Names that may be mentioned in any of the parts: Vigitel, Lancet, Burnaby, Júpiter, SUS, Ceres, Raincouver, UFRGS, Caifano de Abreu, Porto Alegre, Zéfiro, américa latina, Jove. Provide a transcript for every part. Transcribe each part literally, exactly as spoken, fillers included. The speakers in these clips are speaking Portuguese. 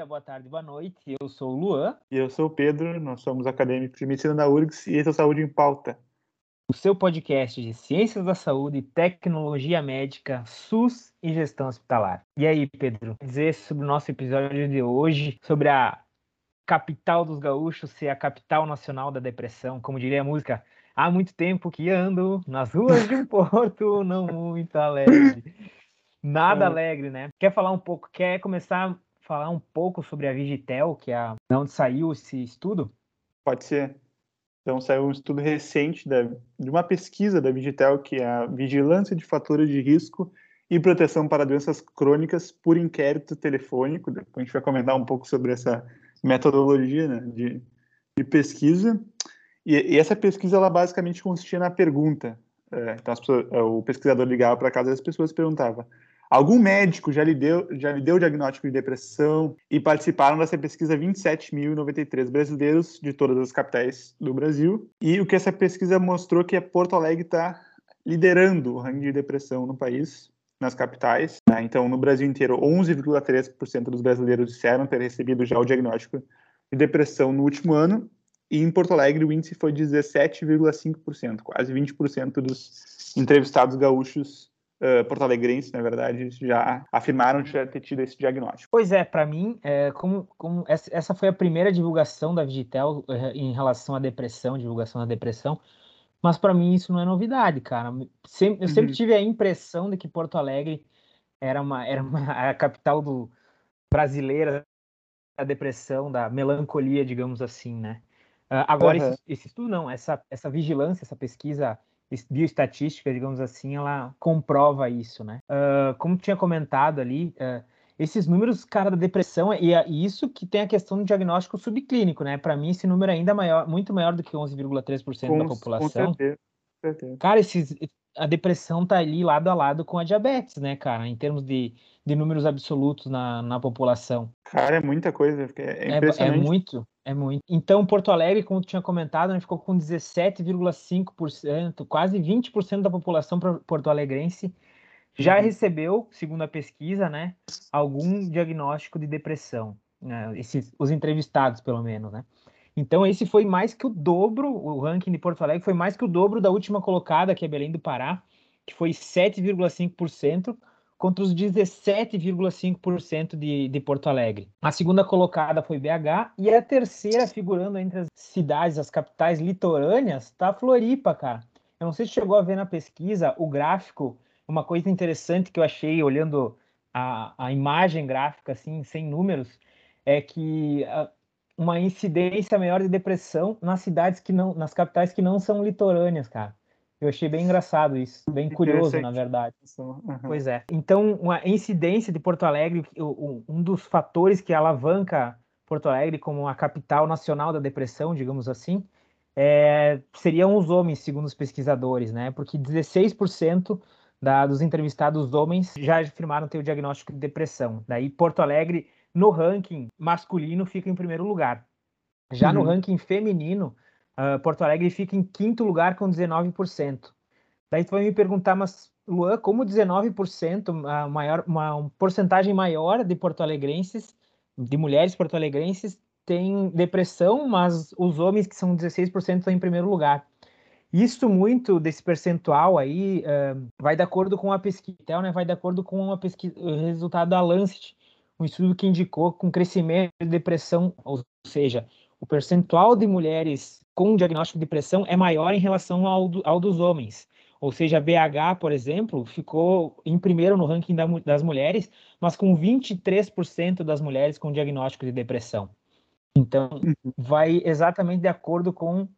dia, boa tarde, boa noite. Eu sou o Luan. E eu sou o Pedro, nós somos acadêmicos de medicina da U F R G S e esse é o Saúde em Pauta. O seu podcast de ciências da saúde, tecnologia médica, SUS e gestão hospitalar. E aí, Pedro, dizer sobre o nosso episódio de hoje, sobre a capital dos gaúchos ser a capital nacional da depressão, como diria a música... Há muito tempo que ando nas ruas de um Porto, não muito alegre. Nada é. alegre, né? Quer falar um pouco, quer começar a falar um pouco sobre a Vigitel, que é a, onde saiu esse estudo? Pode ser. Então, saiu um estudo recente da, de uma pesquisa da Vigitel, que é a Vigilância de Fatores de Risco e Proteção para Doenças Crônicas por Inquérito Telefônico. Depois a gente vai comentar um pouco sobre essa metodologia, né, de, de pesquisa. E essa pesquisa, ela basicamente consistia na pergunta. Então, as pessoas, o pesquisador ligava para casa das pessoas e perguntava: algum médico já lhe deu, já lhe deu o diagnóstico de depressão? E participaram dessa pesquisa vinte e sete mil e noventa e três brasileiros de todas as capitais do Brasil. E o que essa pesquisa mostrou que é Porto Alegre está liderando o ranking de depressão no país, nas capitais. Então, no Brasil inteiro, onze vírgula três por cento dos brasileiros disseram ter recebido já o diagnóstico de depressão no último ano. E em Porto Alegre o índice foi dezessete vírgula cinco por cento, quase vinte por cento dos entrevistados gaúchos, uh, porto-alegrenses, na verdade, já afirmaram já ter tido esse diagnóstico. Pois é, para mim, é, como, como essa foi a primeira divulgação da Vigitel em relação à depressão, divulgação da depressão, mas para mim isso não é novidade, cara. Sem, eu sempre uhum. tive a impressão de que Porto Alegre era, uma, era uma, a capital do, brasileira da depressão, da melancolia, digamos assim, né? Uh, agora, uhum. esse, esse estudo não, essa, essa vigilância, essa pesquisa bioestatística, digamos assim, ela comprova isso, né? Uh, como tinha comentado ali, uh, esses números, cara, da depressão, e, e isso que tem a questão do diagnóstico subclínico, né? Para mim, esse número é ainda maior, muito maior do que onze vírgula três por cento da população. Com certeza, com certeza. Cara, esses, a depressão tá ali lado a lado com a diabetes, né, cara? Em termos de, de números absolutos na, na população. Cara, é muita coisa, é impressionante. É, é muito... É muito. Então, Porto Alegre, como tu tinha comentado, né, ficou com dezessete vírgula cinco por cento, quase vinte por cento da população porto-alegrense já uhum. recebeu, segundo a pesquisa, né, algum diagnóstico de depressão, né, esses, os entrevistados, pelo menos, né? Então, esse foi mais que o dobro, o ranking de Porto Alegre foi mais que o dobro da última colocada, que é Belém do Pará, que foi sete vírgula cinco por cento, contra os dezessete vírgula cinco por cento de, de Porto Alegre. A segunda colocada foi B H, e a terceira, figurando entre as cidades, as capitais litorâneas, está a Floripa, cara. Eu não sei se chegou a ver na pesquisa o gráfico, uma coisa interessante que eu achei olhando a, a imagem gráfica, assim, sem números, é que a, uma incidência maior de depressão nas cidades que não, nas capitais que não são litorâneas, cara. Eu achei bem engraçado isso, bem curioso, na verdade. Uhum. Pois é. Então, a incidência de Porto Alegre, um dos fatores que alavanca Porto Alegre como a capital nacional da depressão, digamos assim, é, seriam os homens, segundo os pesquisadores, né? Porque dezesseis por cento da, dos entrevistados homens já afirmaram ter o diagnóstico de depressão. Daí, Porto Alegre, no ranking masculino, fica em primeiro lugar. Já uhum. no ranking feminino, Uh, Porto Alegre fica em quinto lugar com dezenove por cento. Daí tu vai me perguntar, mas Luan, como dezenove por cento, a maior, uma, uma porcentagem maior de porto-alegrenses, de mulheres porto-alegrenses, tem depressão, mas os homens, que são dezesseis por cento, estão em primeiro lugar. Isso muito desse percentual aí uh, vai de acordo com a pesquisa, né? Vai de acordo com a pesquisa, o resultado da Lancet, um estudo que indicou com crescimento de depressão, ou seja, o percentual de mulheres com diagnóstico de depressão é maior em relação ao, do, ao dos homens. Ou seja, B H, por exemplo, ficou em primeiro no ranking da, das mulheres, mas com vinte e três por cento das mulheres com diagnóstico de depressão. Então, vai exatamente de acordo com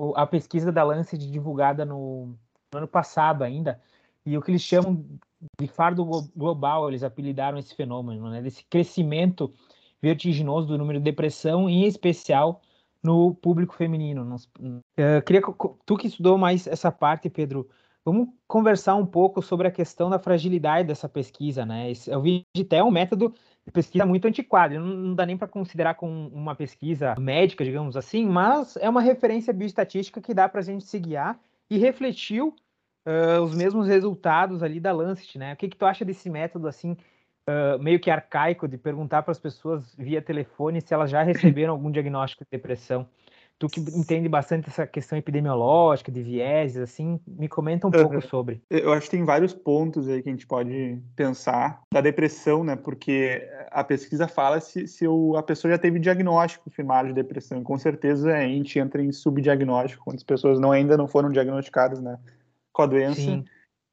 o, a pesquisa da Lancet divulgada no, no ano passado ainda, e o que eles chamam de fardo global, eles apelidaram esse fenômeno, né, desse crescimento vertiginoso do número de depressão, em especial no público feminino. Eu queria, tu que estudou mais essa parte, Pedro, vamos conversar um pouco sobre a questão da fragilidade dessa pesquisa, né? Eu vi até um método de pesquisa muito antiquado, não dá nem para considerar como uma pesquisa médica, digamos assim, mas é uma referência bioestatística que dá para a gente se guiar e refletiu uh, os mesmos resultados ali da Lancet, né? O que que tu acha desse método, assim, uh, meio que arcaico de perguntar para as pessoas via telefone se elas já receberam algum diagnóstico de depressão. Tu que entende bastante essa questão epidemiológica, de vieses, assim, me comenta um uhum. pouco sobre. Eu acho que tem vários pontos aí que a gente pode pensar da depressão, né? Porque a pesquisa fala se, se o, a pessoa já teve diagnóstico firmado de depressão. E com certeza a gente entra em subdiagnóstico, quando as pessoas não, ainda não foram diagnosticadas, né, com a doença. Sim.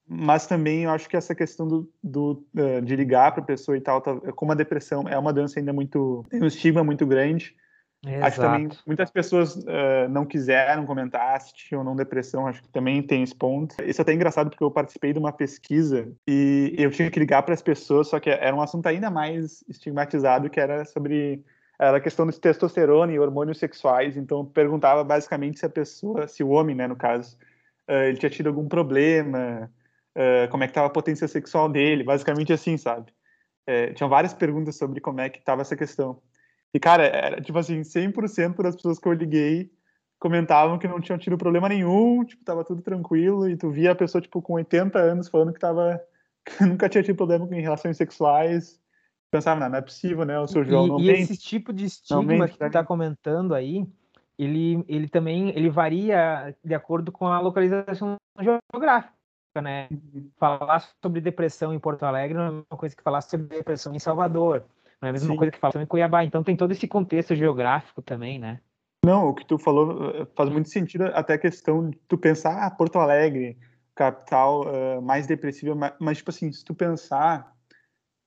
Mas também eu acho que essa questão do, do, de ligar para a pessoa e tal, como a depressão é uma doença ainda muito... tem um estigma muito grande. Exato. Acho que também muitas pessoas uh, não quiseram comentar se tinha ou não depressão, acho que também tem esse ponto. Isso é até engraçado porque eu participei de uma pesquisa e eu tinha que ligar para as pessoas, só que era um assunto ainda mais estigmatizado, que era sobre era a questão de testosterona e hormônios sexuais. Então eu perguntava basicamente se a pessoa, se o homem, né, no caso, uh, ele tinha tido algum problema, uh, como é que estava a potência sexual dele, basicamente assim, sabe? Uh, tinham várias perguntas sobre como é que estava essa questão. E, cara, era, tipo assim, cem por cento das pessoas que eu liguei comentavam que não tinham tido problema nenhum, tipo, tava tudo tranquilo, e tu via a pessoa, tipo, com oitenta anos falando que tava... que nunca tinha tido problema em relações sexuais. Pensava, não, não é possível, né, o seu João não tem... E esse tipo de estigma que tu tá comentando aí, ele, ele também, ele varia de acordo com a localização geográfica, né? Falar sobre depressão em Porto Alegre não é a mesma coisa que falar sobre depressão em Salvador. Não é a mesma Sim. coisa que falam em Cuiabá. Então tem todo esse contexto geográfico também, né? Não, o que tu falou faz muito sentido, até a questão de tu pensar, ah, Porto Alegre, capital uh, mais depressiva, mas, mas, tipo assim, se tu pensar,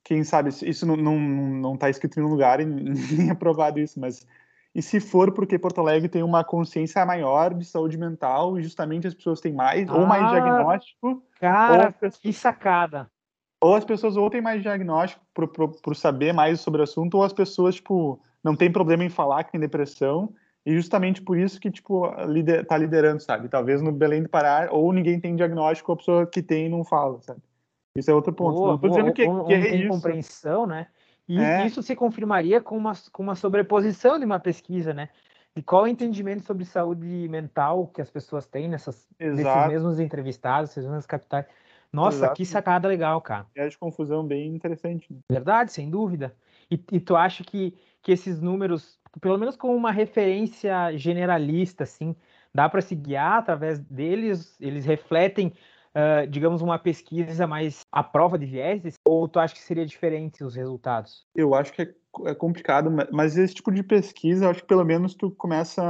quem sabe, isso não, não, não tá escrito em nenhum lugar e nem é provado isso, mas e se for porque Porto Alegre tem uma consciência maior de saúde mental e justamente as pessoas têm mais, ah, ou mais diagnóstico... Cara, pessoas... que sacada! Ou as pessoas ou têm mais diagnóstico por saber mais sobre o assunto, ou as pessoas, tipo, não tem problema em falar que tem depressão, e justamente por isso que, tipo, lider, tá liderando, sabe? Talvez no Belém do Pará, ou ninguém tem diagnóstico, ou a pessoa que tem não fala, sabe? Isso é outro ponto. Boa, não tô boa, dizendo que, ou, que é tem isso. Compreensão, né? E é. Isso se confirmaria com uma, com uma sobreposição de uma pesquisa, né? De qual é o entendimento sobre saúde mental que as pessoas têm nessas, nesses mesmos entrevistados, nesses mesmos capitais. Nossa, Exato. Que sacada legal, cara. É de confusão bem interessante. Né? Verdade, sem dúvida. E, e tu acha que, que esses números, pelo menos com uma referência generalista, assim, dá para se guiar através deles? Eles refletem, uh, digamos, uma pesquisa mais à prova de vieses? Ou tu acha que seria diferente os resultados? Eu acho que é, é complicado, mas esse tipo de pesquisa, eu acho que pelo menos tu começa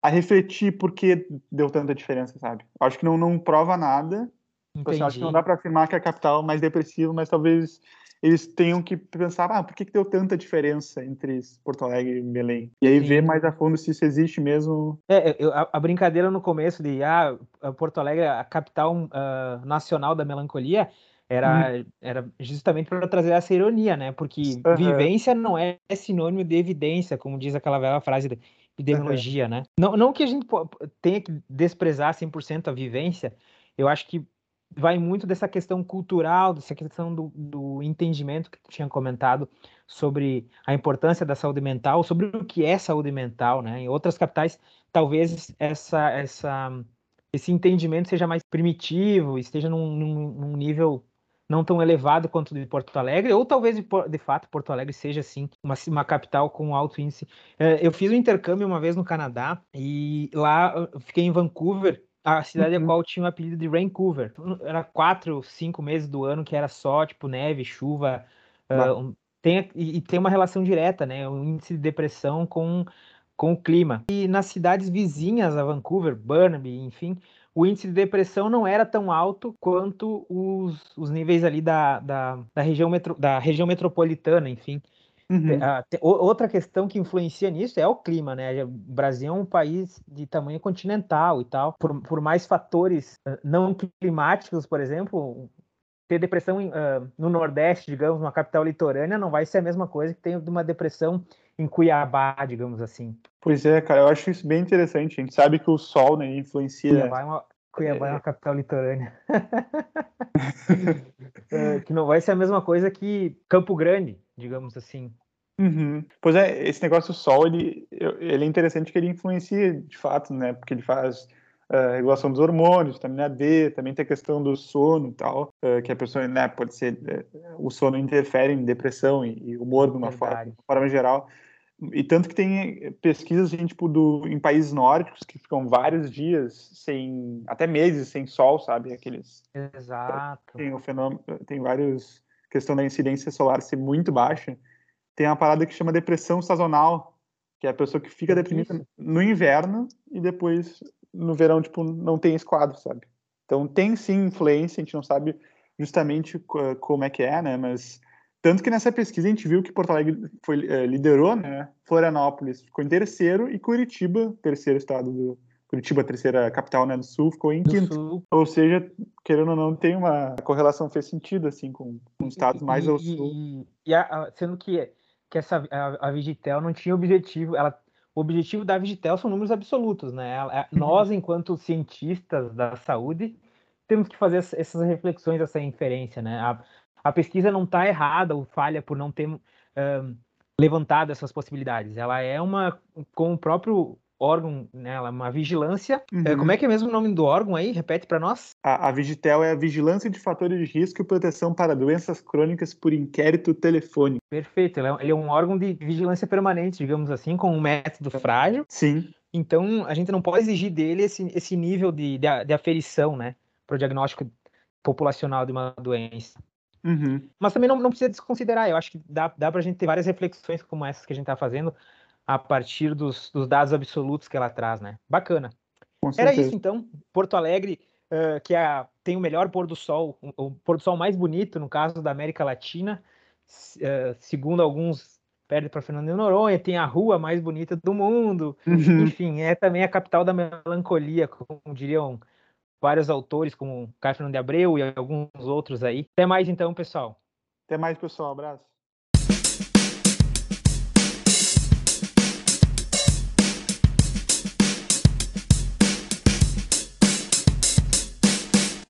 a refletir por que deu tanta diferença, sabe? Eu acho que não, não prova nada. Entendi. Eu acho que não dá para afirmar que é a capital mais depressiva, mas talvez eles tenham que pensar, ah, por que, que deu tanta diferença entre Porto Alegre e Belém? E aí Sim. ver mais a fundo se isso existe mesmo. É, eu, a, a brincadeira no começo de, ah, Porto Alegre, a capital uh, nacional da melancolia, era, hum. era justamente para trazer essa ironia, né? Porque uhum. vivência não é sinônimo de evidência, como diz aquela velha frase da epidemiologia, uhum. né? Não, não que a gente tenha que desprezar cem por cento a vivência, eu acho que vai muito dessa questão cultural, dessa questão do, do entendimento que tu tinha comentado sobre a importância da saúde mental, sobre o que é saúde mental, né? Em outras capitais, talvez essa, essa, esse entendimento seja mais primitivo, esteja num, num, num nível não tão elevado quanto o de Porto Alegre, ou talvez, de, de fato, Porto Alegre seja, sim, uma, uma capital com alto índice. Eu fiz um intercâmbio uma vez no Canadá, e lá eu fiquei em Vancouver, a cidade uhum. a qual tinha o apelido de Raincouver. Era quatro, cinco meses do ano que era só, tipo, neve, chuva. Uh, tem, e, e tem uma relação direta, né? O índice de depressão com, com o clima. E nas cidades vizinhas a Vancouver, Burnaby, enfim, o índice de depressão não era tão alto quanto os, os níveis ali da, da, da, região metro, da região metropolitana, enfim. Uhum. A, te, outra questão que influencia nisso é o clima, né? O Brasil é um país de tamanho continental e tal. Por, por mais fatores não climáticos, por exemplo, ter depressão em, uh, no Nordeste, digamos, uma capital litorânea, não vai ser a mesma coisa que ter uma depressão em Cuiabá, digamos assim. Pois é, cara, eu acho isso bem interessante. A gente sabe que o sol, né, influencia... Cuiabá é uma... Cuiabá é uma capital litorânea. é, que não vai ser a mesma coisa que Campo Grande, digamos assim. Uhum. Pois é, esse negócio do sol, ele, ele é interessante que ele influencia, de fato, né? Porque ele faz uh, regulação dos hormônios, vitamina D, também tem a questão do sono e tal, uh, que a pessoa, né, pode ser, uh, o sono interfere em depressão e, e humor de uma forma, de uma forma geral. E tanto que tem pesquisas assim, tipo, do, em países nórdicos que ficam vários dias, sem até meses, sem sol, sabe? Aqueles... Exato. Tem o fenômeno, tem vários... questão da incidência solar ser muito baixa. Tem uma parada que chama depressão sazonal, que é a pessoa que fica deprimida Isso. no inverno e depois, no verão, tipo, não tem esse quadro, sabe? Então, tem sim influência, a gente não sabe justamente como é que é, né? Mas... tanto que nessa pesquisa a gente viu que Porto Alegre foi, liderou, né? Florianópolis ficou em terceiro e Curitiba, terceiro estado do... Curitiba, terceira capital, né, do Sul, ficou em quinto. Ou seja, querendo ou não, tem uma a correlação, fez sentido, assim, com, com os estados mais e, ao e, Sul. E, e a, sendo que, que essa, a, a Vigitel não tinha objetivo, ela, o objetivo da Vigitel são números absolutos, né? Ela, nós, enquanto cientistas da saúde, temos que fazer essas reflexões, essa inferência, né? A, a pesquisa não está errada ou falha por não ter um, levantado essas possibilidades. Ela é uma, com o próprio órgão, né, uma vigilância. Uhum. Como é que é mesmo o nome do órgão aí? Repete para nós. A, a Vigitel é a Vigilância de Fatores de Risco e Proteção para Doenças Crônicas por Inquérito Telefônico. Perfeito. Ele é, ele é um órgão de vigilância permanente, digamos assim, com um método frágil. Sim. Então, a gente não pode exigir dele esse, esse nível de, de, de aferição, né, para o diagnóstico populacional de uma doença. Uhum. Mas também não, não precisa desconsiderar. Eu acho que dá, dá para a gente ter várias reflexões como essas que a gente está fazendo a partir dos, dos dados absolutos que ela traz, né? Bacana. Era isso, então. Porto Alegre, uh, que a, tem o melhor pôr do sol, o, o pôr do sol mais bonito, no caso da América Latina, uh, segundo alguns, perde para Fernando de Noronha, tem a rua mais bonita do mundo, uhum. Enfim, é também a capital da melancolia, como diriam vários autores, como Caifano de Abreu e alguns outros aí. Até mais, então, pessoal. Até mais, pessoal. Abraço.